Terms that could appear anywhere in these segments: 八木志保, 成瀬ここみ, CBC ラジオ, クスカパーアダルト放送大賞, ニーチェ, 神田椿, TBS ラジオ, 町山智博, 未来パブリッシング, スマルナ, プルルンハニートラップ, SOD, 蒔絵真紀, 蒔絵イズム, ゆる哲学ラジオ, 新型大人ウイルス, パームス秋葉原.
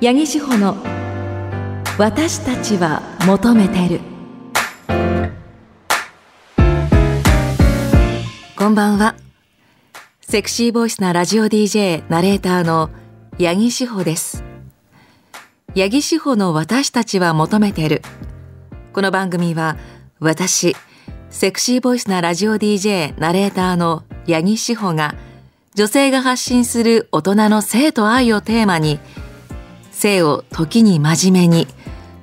八木志保の私たちは求めてる。こんばんは。セクシーボイスなラジオ DJ ナレーターの八木志保です。八木志保の私たちは求めてる。この番組は私セクシーボイスなラジオ DJ ナレーターの八木志保が女性が発信する大人の性と愛をテーマに、性を時に真面目に、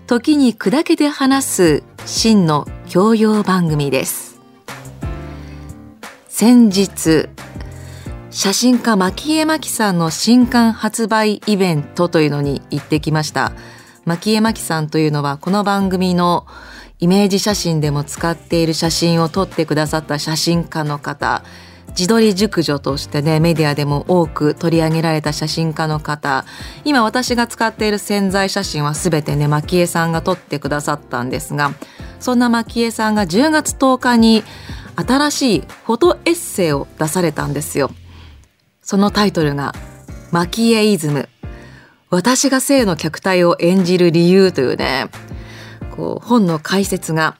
時に砕けて話す真の教養番組です。先日、写真家蒔絵真紀さんの新刊発売イベントというのに行ってきました。蒔絵真紀さんというのはこの番組のイメージ写真でも使っている写真を撮ってくださった写真家の方、自撮り熟女としてね、メディアでも多く取り上げられた写真家の方、今私が使っている宣材写真は全てね、蒔絵さんが撮ってくださったんですが、そんな蒔絵さんが10月10日に新しいフォトエッセイを出されたんですよ。そのタイトルが蒔絵イズム、私が性の客体を演じる理由というね、こう本の解説が、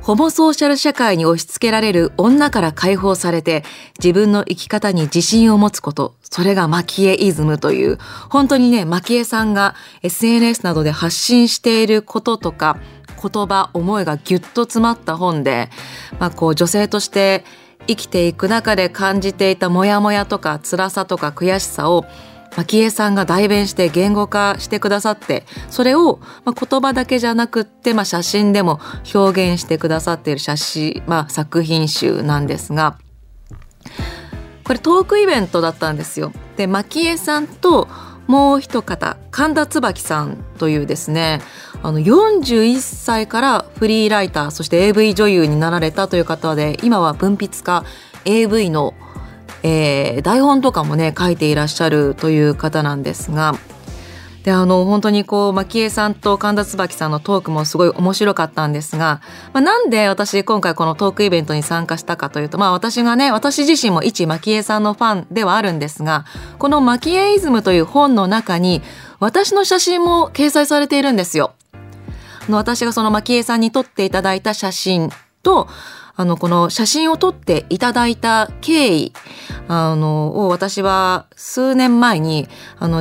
ホモソーシャル社会に押し付けられる女から解放されて自分の生き方に自信を持つこと、それが蒔絵イズムという、本当にね、蒔絵さんが SNS などで発信していることとか言葉、思いがぎゅっと詰まった本で、こう女性として生きていく中で感じていたモヤモヤとか辛さとか悔しさを蒔絵さんが代弁して言語化してくださって、それを言葉だけじゃなくって写真でも表現してくださっている写真、作品集なんですが、これトークイベントだったんですよ。で、蒔絵さんともう一方、神田椿さんというですね、41歳からフリーライター、そして AV 女優になられたという方で、今は文筆家、 AV の台本とかもね書いていらっしゃるという方なんですが、で本当にこう蒔絵さんと神田椿さんのトークもすごい面白かったんですが、なんで私今回このトークイベントに参加したかというと、私がね、私自身も一蒔絵さんのファンではあるんですが、この蒔絵イズムという本の中に私の写真も掲載されているんですよ。私がその蒔絵さんに撮っていただいた写真と、この写真を撮っていただいた経緯を、私は数年前に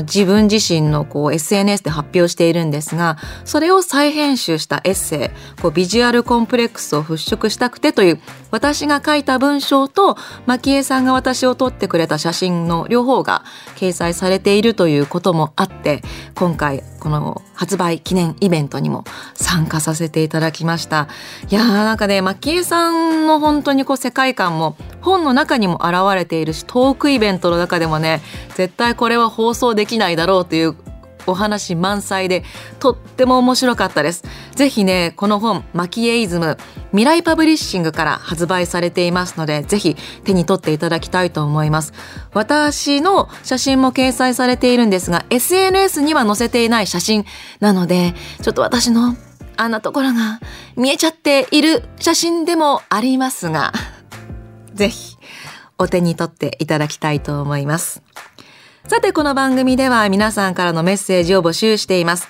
自分自身のこう SNS で発表しているんですが、それを再編集したエッセイ、こうビジュアルコンプレックスを払拭したくてという、私が書いた文章と蒔絵さんが私を撮ってくれた写真の両方が掲載されているということもあって、今回この発売記念イベントにも参加させていただきました。いやー、なんかね、蒔絵さんの本当にこう世界観も本の中にも現れているし、トークイベントの中でもね、絶対これは放送できないだろうというお話満載で、とっても面白かったです。ぜひね、この本蒔絵イズム、未来パブリッシングから発売されていますので、ぜひ手に取っていただきたいと思います。私の写真も掲載されているんですが、 SNS には載せていない写真なので、ちょっと私のあんなところが見えちゃっている写真でもありますが、ぜひお手に取っていただきたいと思います。さて、この番組では皆さんからのメッセージを募集しています。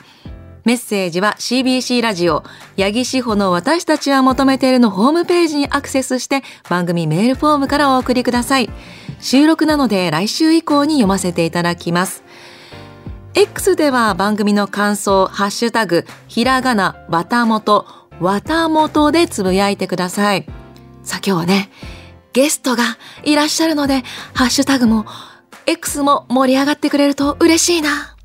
メッセージは CBC ラジオ八木志保の私たちは求めているのホームページにアクセスして、番組メールフォームからお送りください。収録なので来週以降に読ませていただきます。X では番組の感想、ハッシュタグひらがなわたもと、わたもとでつぶやいてください。さあ、今日はね、ゲストがいらっしゃるので、ハッシュタグもX も盛り上がってくれると嬉しいな。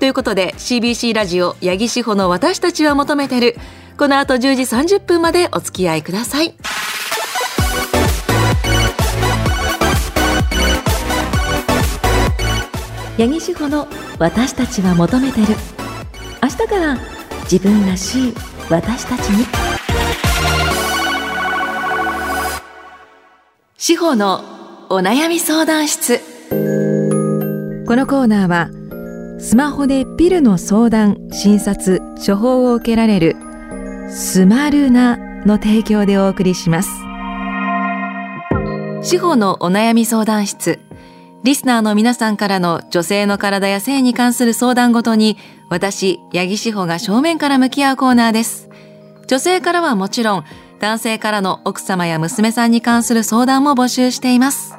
ということで CBC ラジオ八木志保の私たちは求めてる。この後10時30分までお付き合いください。八木志保の私たちは求めてる。明日から自分らしい私たちに。志保のお悩み相談室。このコーナーはスマホでピルの相談、診察、処方を受けられるスマルナの提供でお送りします。志保のお悩み相談室。リスナーの皆さんからの女性の体や性に関する相談ごとに、私、八木志保が正面から向き合うコーナーです。女性からはもちろん、男性からの奥様や娘さんに関する相談も募集しています。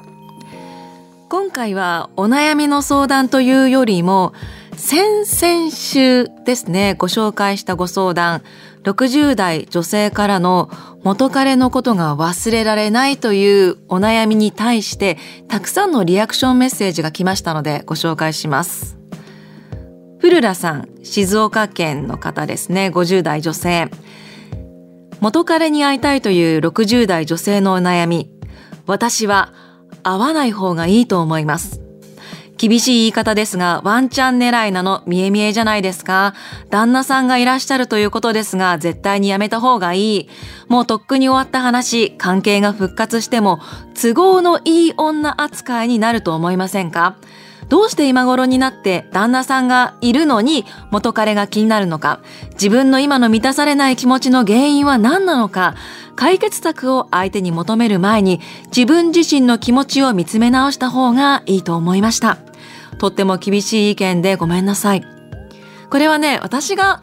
今回はお悩みの相談というよりも、先々週ですね、ご紹介したご相談、60代女性からの元彼のことが忘れられないというお悩みに対してたくさんのリアクションメッセージが来ましたのでご紹介します。プルラさん、静岡県の方ですね。50代女性、元彼に会いたいという60代女性のお悩み。私は会わない方がいいと思います。厳しい言い方ですが、ワンチャン狙いなの見え見えじゃないですか。旦那さんがいらっしゃるということですが、絶対にやめた方がいい。もうとっくに終わった話、関係が復活しても都合のいい女扱いになると思いませんか。どうして今頃になって旦那さんがいるのに元彼が気になるのか。自分の今の満たされない気持ちの原因は何なのか。解決策を相手に求める前に自分自身の気持ちを見つめ直した方がいいと思いました。とっても厳しい意見でごめんなさい。これはね、私が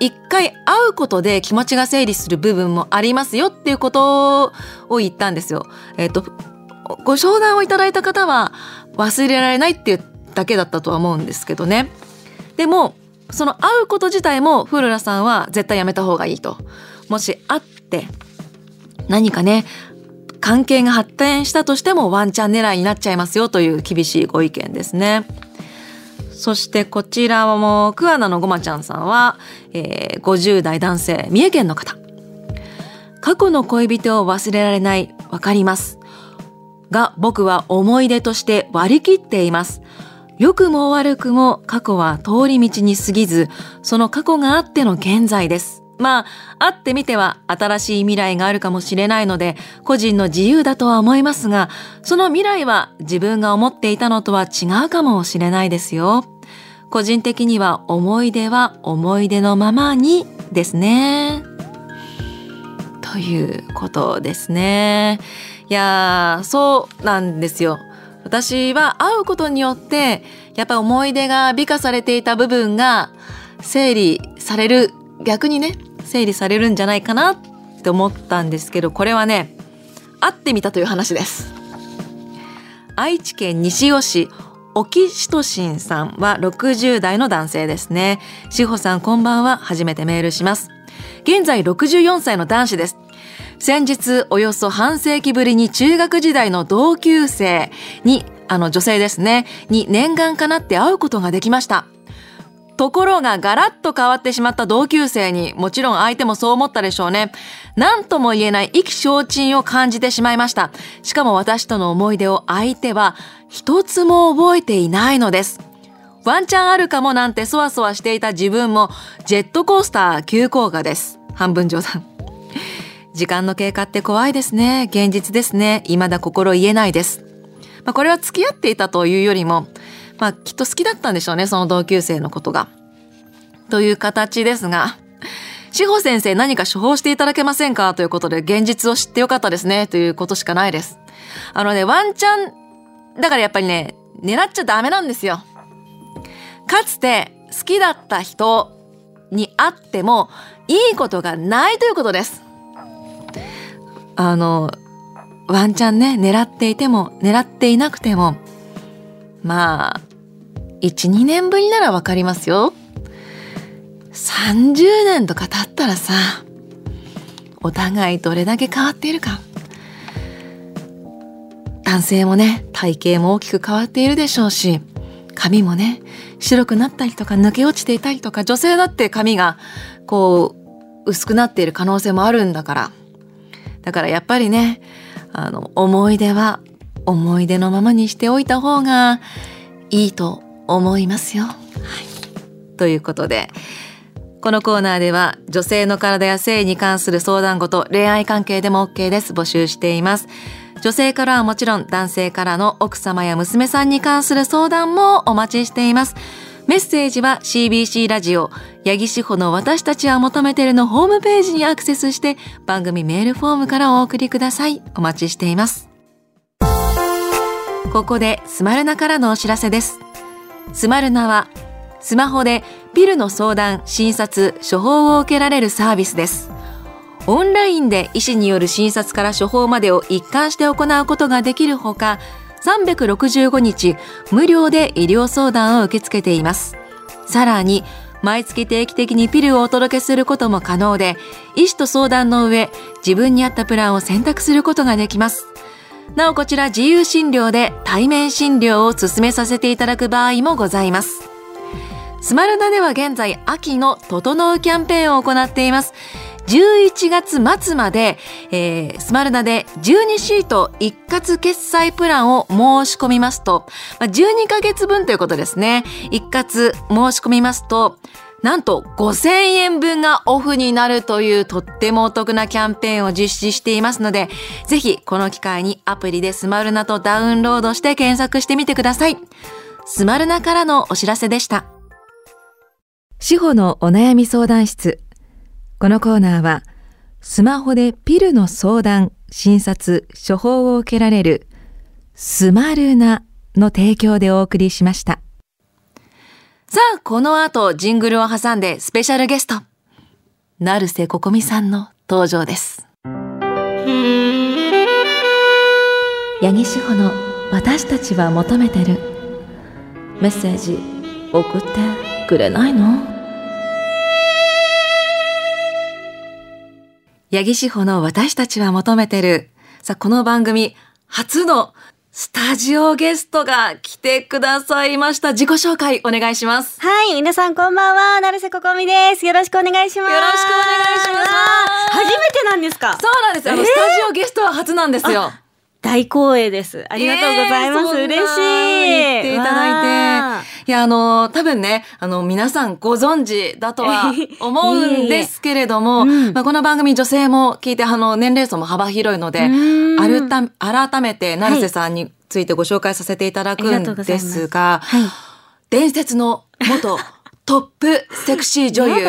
一回会うことで気持ちが整理する部分もありますよっていうことを言ったんですよ。ご相談をいただいた方は忘れられないっていうだけだったとは思うんですけどね。でもその会うこと自体もフルラさんは絶対やめた方がいいと。もし会って何かね、関係が発展したとしてもワンチャン狙いになっちゃいますよという厳しいご意見ですね。そしてこちらも桑名のごまちゃんさんは、50代男性、三重県の方。過去の恋人を忘れられない、わかりますが、僕は思い出として割り切っています。良くも悪くも過去は通り道に過ぎず、その過去があっての現在です。まあ、会ってみては新しい未来があるかもしれないので、個人の自由だとは思いますが、その未来は自分が思っていたのとは違うかもしれないですよ。個人的には思い出は思い出のままにですね。ということですね。いや、そうなんですよ。私は会うことによって、やっぱ思い出が美化されていた部分が整理される、逆にね、整理されるんじゃないかなって思ったんですけど、これはね、会ってみたという話です。愛知県西尾市、オキシトシンさんは60代の男性ですね。志保さん、こんばんは。初めてメールします。現在64歳の男子です。先日およそ半世紀ぶりに中学時代の同級生に、女性ですね、に念願かなって会うことができました。ところがガラッと変わってしまった同級生に、もちろん相手もそう思ったでしょうね。何とも言えない意気消沈を感じてしまいました。しかも私との思い出を相手は一つも覚えていないのです。ワンチャンあるかもなんてそわそわしていた自分もジェットコースター急降下です。半分冗談。時間の経過って怖いですね。現実ですね。未だ心言えないです。まあ、これは付き合っていたというよりも、まあ、きっと好きだったんでしょうね、その同級生のことが。という形ですが、志保先生、何か処方していただけませんかということで、現実を知ってよかったですねということしかないです。ワンチャンだからやっぱりね、狙っちゃダメなんですよ。かつて好きだった人に会ってもいいことがないということです。ワンチャンね、狙っていても狙っていなくても、まあ 1,2 年ぶりならわかりますよ。30年とか経ったらさ、お互いどれだけ変わっているか。男性もね、体型も大きく変わっているでしょうし、髪もね、白くなったりとか抜け落ちていたりとか、女性だって髪がこう薄くなっている可能性もあるんだから。だからやっぱりね、思い出は思い出のままにしておいた方がいいと思いますよ。はい、ということで、このコーナーでは女性の体や性に関する相談事、恋愛関係でも OK です。募集しています。女性からはもちろん、男性からの奥様や娘さんに関する相談もお待ちしています。メッセージは CBC ラジオ八木志保の私たちは求めてるのホームページにアクセスして、番組メールフォームからお送りください。お待ちしています。ここでスマルナからのお知らせです。スマルナはスマホでピルの相談、診察、処方を受けられるサービスです。オンラインで医師による診察から処方までを一貫して行うことができるほか、365日無料で医療相談を受け付けています。さらに毎月定期的にピルをお届けすることも可能で、医師と相談の上、自分に合ったプランを選択することができます。なおこちら自由診療で対面診療を進めさせていただく場合もございます。スマルナでは現在秋の整うキャンペーンを行っています。11月末まで、スマルナで12シート一括決済プランを申し込みますと、12ヶ月分ということですね。一括申し込みますと、なんと5000円分がオフになるというとってもお得なキャンペーンを実施していますので、ぜひこの機会にアプリでスマルナとダウンロードして検索してみてください。スマルナからのお知らせでした。志保のお悩み相談室。このコーナーはスマホでピルの相談、診察、処方を受けられるスマルナの提供でお送りしました。さあ、この後ジングルを挟んでスペシャルゲスト、成瀬ここみさんの登場です。八木志保の私たちは求めてる。メッセージ送ってくれないの？八木志保の私たちは求めてる。さあ、この番組初のスタジオゲストが来てくださいました。自己紹介お願いします。はい、皆さんこんばんは、成瀬ここみです。よろしくお願いします。よろしくお願いします。初めてなんですか？そうなんですよ、スタジオゲストは初なんですよ。大光栄です。ありがとうございます、嬉しい。言っていただいて、いや、多分ね、皆さんご存知だとは思うんですけれども、この番組女性も聞いて、年齢層も幅広いので、改めて成瀬さんについてご紹介させていただくんですが、はい、伝説の元トップセクシー女優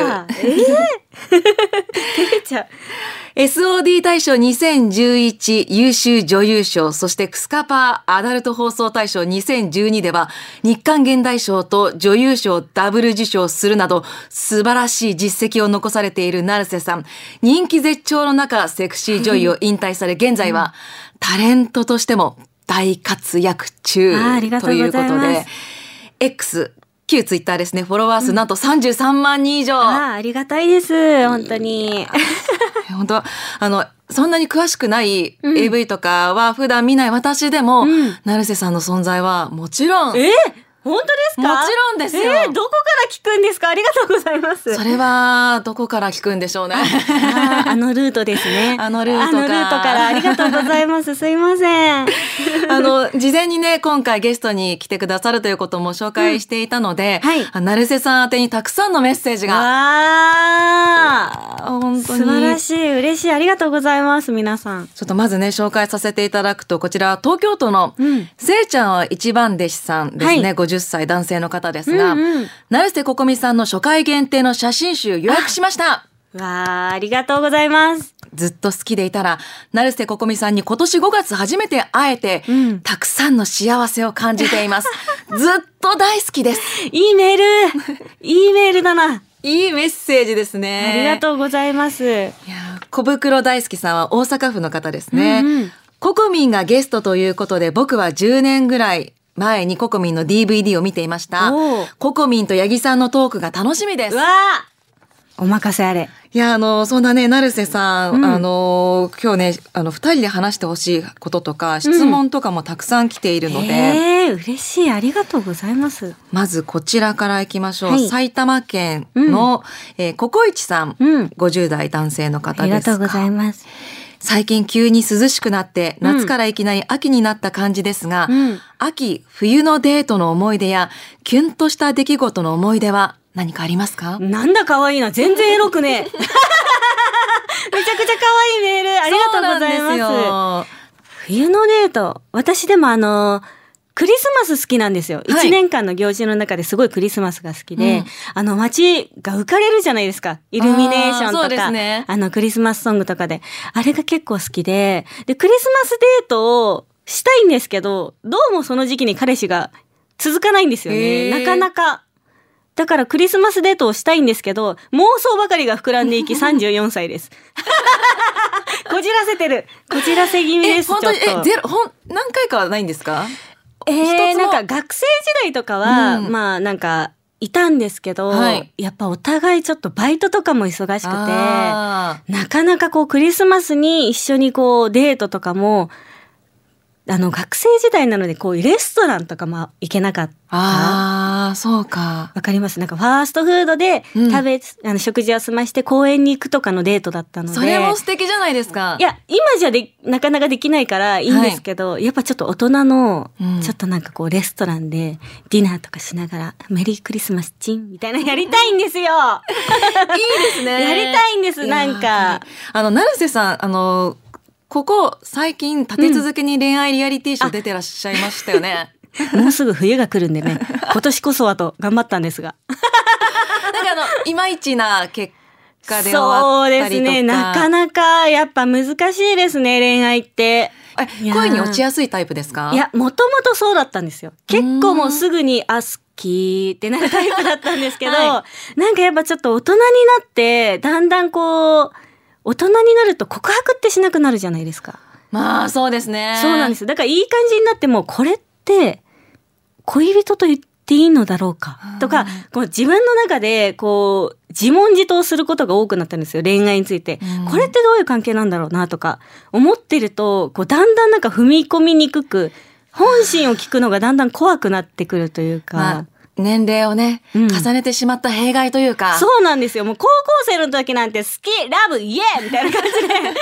SOD 大賞2011優秀女優賞、そしてクスカパーアダルト放送大賞2012では日刊現代賞と女優賞ダブル受賞するなど素晴らしい実績を残されている成瀬さん、人気絶頂の中セクシー女優を引退され、現在はタレントとしても大活躍中ということで、 X旧ツイッターですね、フォロワー数なんと33万人以上、ありがたいです、本当に本当そんなに詳しくない、AV とかは普段見ない私でも、成瀬さんの存在はもちろん、本当ですか？もちろんですよ。どこから聞くんですか？ありがとうございます。それはどこから聞くんでしょうね。あのルートですね。あのルートからありがとうございます。すいません。事前にね、今回ゲストに来てくださるということも紹介していたので、成瀬さん宛てにたくさんのメッセージが、本当に素晴らしい、嬉しい、ありがとうございます。皆さん、ちょっとまずね紹介させていただくと、こちら東京都のせいちゃんは一番弟子さんですね、50歳男性の方ですが、成瀬ここみさんの初回限定の写真集予約しました。わあ、ありがとうございます。ずっと好きでいたら、成瀬ここみさんに今年5月初めて会えて、たくさんの幸せを感じています。ずっと大好きです。いいメールいいメールだな。いいメッセージですね。ありがとうございます。いや、小袋大好きさんは大阪府の方ですね。ここみんがゲストということで、僕は10年ぐらい前にココミンの DVD を見ていました。ココミンと八木さんのトークが楽しみです。うわ、お任せあれ。いや、そんなね、成瀬さん、今日ね、二人で話してほしいこととか、質問とかもたくさん来ているので、嬉しい、ありがとうございます。まずこちらからいきましょう。埼玉県の、ココイチさん、50代男性の方ですか。ありがとうございます。最近急に涼しくなって、夏からいきなり秋になった感じですが、秋、冬のデートの思い出や、キュンとした出来事の思い出は何かありますか？なんだ可愛いな、全然エロくね。めちゃくちゃ可愛いメール、ありがとうございます。そうなんですよ。冬のデート、私でもクリスマス好きなんですよ。一年間の行事の中ですごいクリスマスが好きで、街が浮かれるじゃないですか。イルミネーションとか、そうですね、クリスマスソングとかで。あれが結構好きで、で、クリスマスデートをしたいんですけど、どうもその時期に彼氏が続かないんですよね、なかなか。だからクリスマスデートをしたいんですけど、妄想ばかりが膨らんでいき34歳です。こじらせてる。こじらせ気味です。ちょっと。何回かはないんですか？なんか学生時代とかは、まあなんかいたんですけど、はい、やっぱお互いちょっとバイトとかも忙しくて、なかなかこうクリスマスに一緒にこうデートとかも、学生時代なのでこうレストランとかも行けなかった。ああ、そうか。わかります。なんかファーストフードで食事を済まして公園に行くとかのデートだったので。それも素敵じゃないですか。いや、今じゃなかなかできないからいいんですけど、はい、やっぱちょっと大人の、ちょっとなんかこうレストランでディナーとかしながら、メリークリスマスチンみたいなやりたいんですよ。いいですね。やりたいんです、なんか。成瀬さん、ここ最近立て続けに恋愛リアリティショー出てらっしゃいましたよね、もうすぐ冬が来るんでね、今年こそはと頑張ったんですがなんかいまいちな結果で終わったりとか。そうですね、なかなかやっぱ難しいですね、恋愛って。恋に落ちやすいタイプですか？いや、もともとそうだったんですよ。結構もうすぐにあすきーってなるタイプだったんですけど、はい、なんかやっぱちょっと大人になってだんだんこう大人になると告白ってしなくなるじゃないですか。まあそうですね。そうなんです。だからいい感じになって、もうこれって恋人と言っていいのだろうかとか、こう自分の中でこう自問自答することが多くなったんですよ、恋愛について。これってどういう関係なんだろうなとか思ってると、こうだんだんなんか踏み込みにくく、本心を聞くのがだんだん怖くなってくるというか、まあ年齢をね、重ねてしまった弊害というか。そうなんですよ。もう高校生の時なんて好き、ラブ、イエーみたいな感じでね、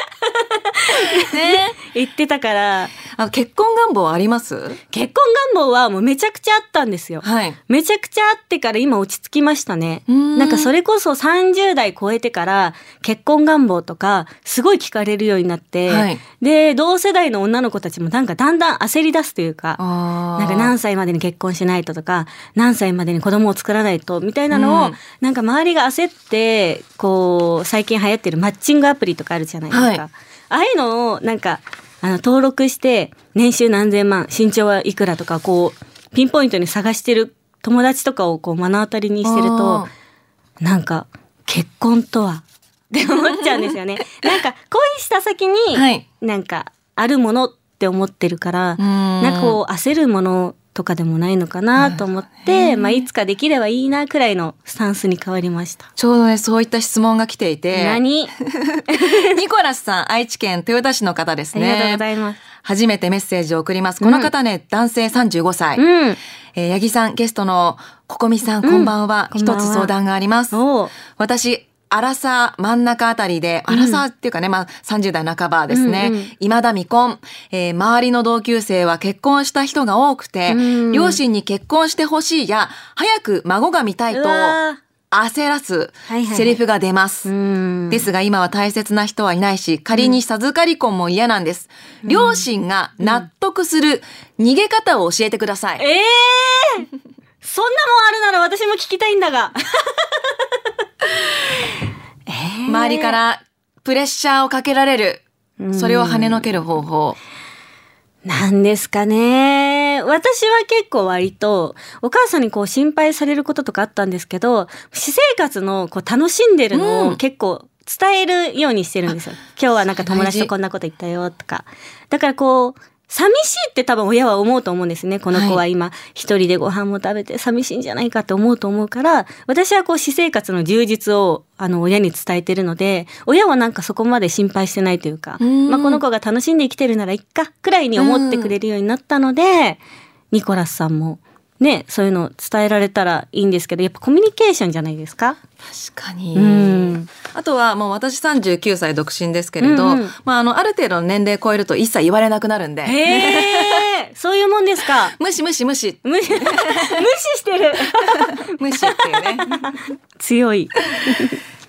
言ってたから。結婚願望あります？結婚願望はもうめちゃくちゃあったんですよ、はい、めちゃくちゃあってから今落ち着きましたね。なんかそれこそ30代超えてから結婚願望とかすごい聞かれるようになって、はい、で同世代の女の子たちもなんかだんだん焦り出すというか、なんか何歳までに結婚しないととか、何歳までに子供を作らないとみたいなのを、なんか周りが焦って、こう最近流行ってるマッチングアプリとかあるじゃないですか、はい、ああいうのをなんか登録して年収何千万身長はいくらとか、こうピンポイントに探してる友達とかをこう目の当たりにしてると、なんか結婚とはって思っちゃうんですよねなんか恋した先に、はい、なんかあるものって思ってるから、なんかこう焦るものとかでもないのかなと思って、まあ、いつかできればいいなくらいのスタンスに変わりました。ちょうどね、そういった質問が来ていて。何ニコラスさん、愛知県豊田市の方ですね。ありがとうございます。初めてメッセージを送ります。この方ね、男性35歳、八木さん、ゲストのここみさん、こんばんは。一つ相談があります。私アラサー真ん中あたりで、アラサーっていうかね、まあ30代半ばですね、未だ未婚、周りの同級生は結婚した人が多くて、両親に結婚してほしいや早く孫が見たいと焦らすセリフが出ます、ですが今は大切な人はいないし、仮に授かり婚も嫌なんです、両親が納得する逃げ方を教えてください。そんなもんあるなら私も聞きたいんだが周りからプレッシャーをかけられる、それを跳ねのける方法なんですかね。私は結構割とお母さんにこう心配されることとかあったんですけど、私生活のこう楽しんでるのを結構伝えるようにしてるんですよ、今日はなんか友達とこんなこと言ったよとか。だからこう寂しいって多分親は思うと思うんですね。この子は今一人でご飯も食べて寂しいんじゃないかって思うと思うから、私はこう私生活の充実を親に伝えてるので、親はなんかそこまで心配してないというか、まあ、この子が楽しんで生きてるならいっかくらいに思ってくれるようになったので、ニコラスさんもね、そういうのを伝えられたらいいんですけど、やっぱコミュニケーションじゃないですか。確かに、あとはもう私39歳独身ですけれど、まあ、ある程度の年齢超えると一切言われなくなるんで。そういうもんですか。無視無視無視無視してる無視っていうね強い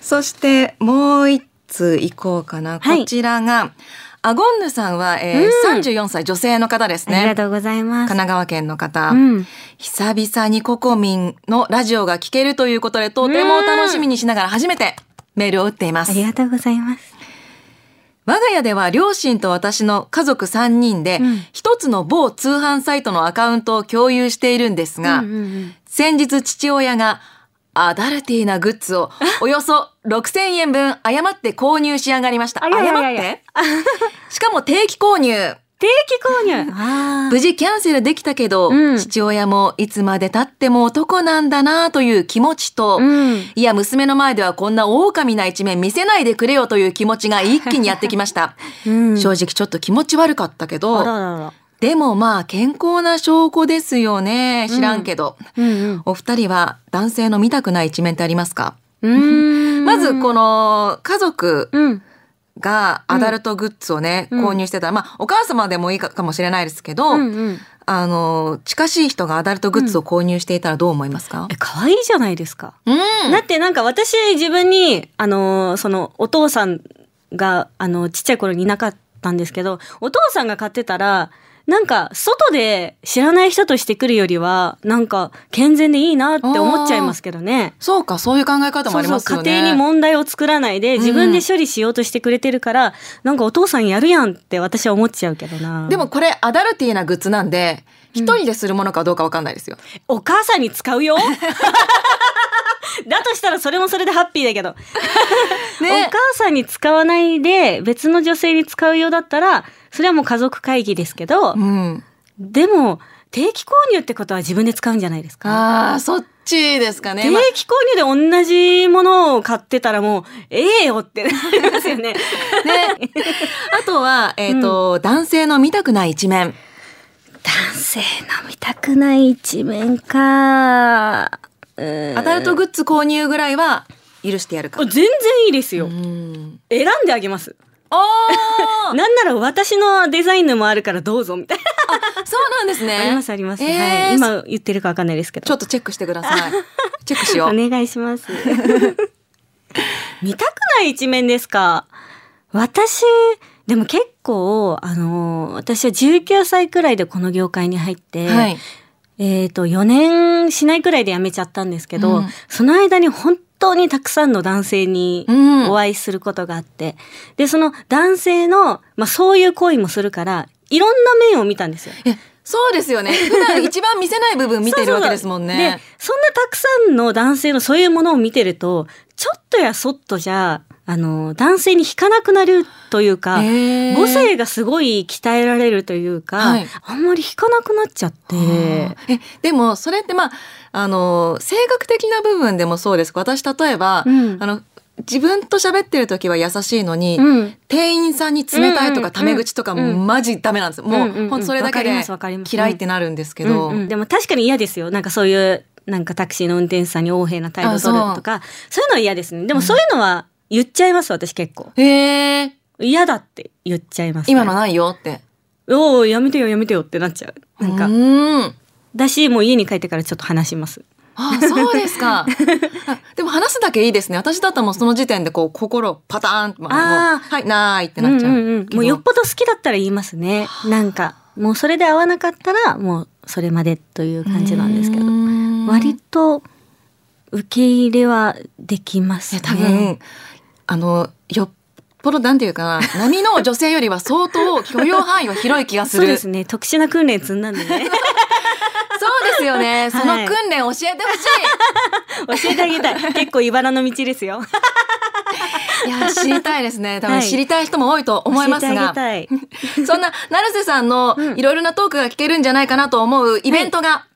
そしてもう一ついこうかな、こちらがアゴンヌさんは、34歳女性の方ですね。ありがとうございます。神奈川県の方、久々にココミンのラジオが聞けるということで、とても楽しみにしながら初めてメールを打っています。ありがとうございます。我が家では両親と私の家族3人で一つの某通販サイトのアカウントを共有しているんですが、先日父親がアダルティーなグッズをおよそ6000円分誤って購入しやがりました。誤ってしかも定期購入。定期購入無事キャンセルできたけど、父親もいつまで経っても男なんだなという気持ちと、いや娘の前ではこんな狼な一面見せないでくれよという気持ちが一気にやってきました、正直ちょっと気持ち悪かったけど、でもまあ健康な証拠ですよね。知らんけど、お二人は男性の見たくない一面ってありますか？まずこの家族、がアダルトグッズをね、購入してたら、まあお母様でもいいかもしれないですけど、近しい人がアダルトグッズを購入していたらどう思いますか？可愛いじゃないですか。だってなんか私自分にそのお父さんがちっちゃい頃にいなかったんですけど、お父さんが買ってたらなんか外で知らない人として来るよりはなんか健全でいいなって思っちゃいますけどね。そうか、そういう考え方もありますよね。家庭に問題を作らないで自分で処理しようとしてくれてるから、なんかお父さんやるやんって私は思っちゃうけどな。でもこれアダルティーなグッズなんで一人でするものかどうか分かんないですよ、お母さんに使うよだとしたらそれもそれでハッピーだけどね、お母さんに使わないで別の女性に使うようだったらそれはもう家族会議ですけど、でも定期購入ってことは自分で使うんじゃないですか。そっちですかね。定期購入で同じものを買ってたらもうええよってなりますよねあとは、男性の見たくない一面。男性の見たくない一面か。アダルトグッズ購入ぐらいは許してやるか。全然いいですよ。選んであげます。なんなら私のデザインのもあるからどうぞみたいな。そうなんですね。ありますあります、はい、今言ってるか分かんないですけどちょっとチェックしてくださいチェックしようお願いします見たくない一面ですか。私でも結構私は19歳くらいでこの業界に入って、4年しないくらいで辞めちゃったんですけど、その間に本当にたくさんの男性にお会いすることがあって、でその男性の、そういう行為もするからいろんな面を見たんですよ。そうですよね。普段一番見せない部分見てるわけですもんね。でそんなたくさんの男性のそういうものを見てるとちょっとやそっとじゃ男性に引かなくなるというか、母性がすごい鍛えられるというか、あんまり引かなくなっちゃって、でもそれって性格的な部分でもそうです。私例えば、自分と喋ってる時は優しいのに、店員さんに冷たいとかタメ口とかもマジダメなんです。もう本当それだけで嫌いってなるんですけど、でも確かに嫌ですよ。なんかそういうなんかタクシーの運転手さんに横柄な態度を取るとかそういうのは嫌ですね。でもそういうのは、言っちゃいます。私結構嫌だって言っちゃいます、ね、今のないよってやめてよやめてよってなっちゃう。だしもう家に帰ってからちょっと話します。そうですかでも話すだけいいですね。私だったらもうその時点でこう心パターン、もうはいなーいってなっちゃう、もうよっぽど好きだったら言いますね。なんかもうそれで合わなかったらもうそれまでという感じなんですけど、割と受け入れはできますね。多分よっぽどなんていうかな、波の女性よりは相当許容範囲は広い気がするそうですね。特殊な訓練積んだんでねそうですよね。その訓練教えてほしい教えてあげたい。結構茨の道ですよいや知りたいですね。多分知りたい人も多いと思いますが、そんな成瀬さんのいろいろなトークが聞けるんじゃないかなと思うイベントが、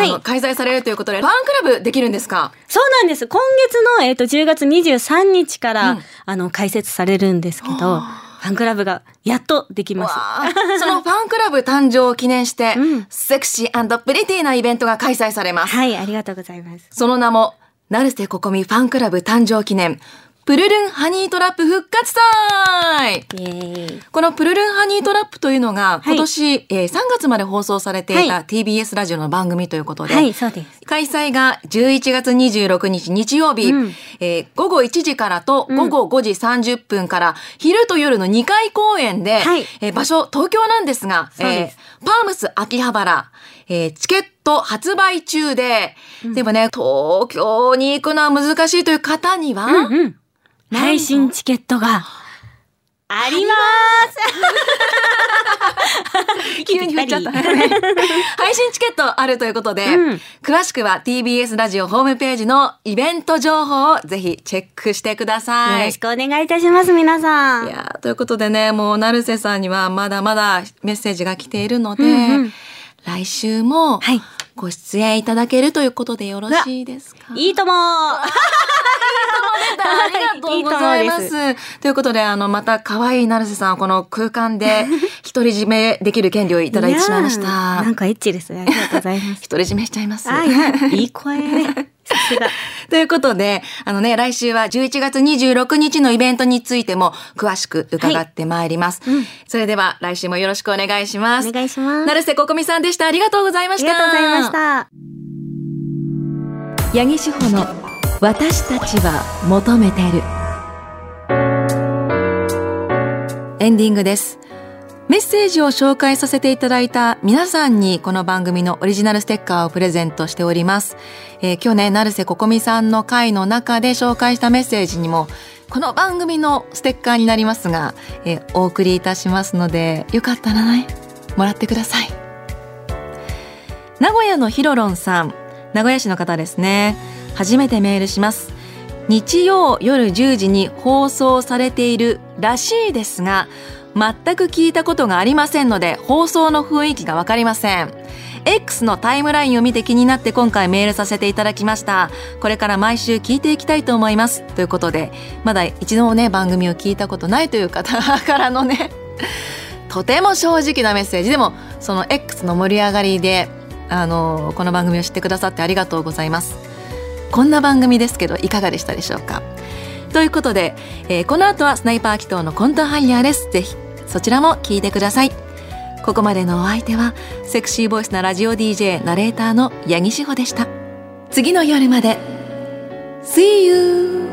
開催されるということで、ファンクラブできるんですか？そうなんです。今月の、10月23日から、開設されるんですけど、ファンクラブがやっとできますそのファンクラブ誕生を記念して、セクシー&プリティなイベントが開催されます。ありがとうございます。その名も成瀬ここみファンクラブ誕生記念プルルンハニートラップ復活祭。このプルルンハニートラップというのが今年、3月まで放送されていた TBS ラジオの番組ということで、開催が11月26日日曜日、午後1時からと午後5時30分から、昼と夜の2回公演で、場所東京なんですが、パームス秋葉原、チケット発売中で、でもね東京に行くのは難しいという方には、配信チケットがあります急に振っちゃった配信チケットあるということで、詳しくは TBS ラジオホームページのイベント情報をぜひチェックしてください。よろしくお願いいたします皆さん。いやということでね、もう成瀬さんにはまだまだメッセージが来ているので、来週もご出演いただけるということでよろしいですか。いいともありがとうございます。ということでまた可愛い成瀬さんこの空間で独り占めできる権利をいただいてしまいました。なんかエッチですね。ありがとうございます。独り占めしちゃいます。いい声。さすが。ということで来週は11月26日のイベントについても詳しく伺ってまいります。それでは来週もよろしくお願いします。お願いします。成瀬ここみさんでした。ありがとうございました。ありがとうございました。八木志保の私たちは求めてる。エンディングです。メッセージを紹介させていただいた皆さんにこの番組のオリジナルステッカーをプレゼントしております、去年成瀬ここみさんの回の中で紹介したメッセージにもこの番組のステッカーになりますが、お送りいたしますのでよかったらねもらってください。名古屋のひろろんさん、名古屋市の方ですね。初めてメールします。日曜夜10時に放送されているらしいですが全く聞いたことがありませんので放送の雰囲気がわかりません。 X のタイムラインを見て気になって今回メールさせていただきました。これから毎週聞いていきたいと思いますということで、まだ一度もね番組を聞いたことないという方からのねとても正直なメッセージでもその X の盛り上がりでこの番組を知ってくださってありがとうございます。こんな番組ですけどいかがでしたでしょうか。ということで、この後はスナイパー紀藤のコントハイヤーです。ぜひそちらも聞いてください。ここまでのお相手はセクシーボイスなラジオ DJ ナレーターの八木志保でした。次の夜まで See you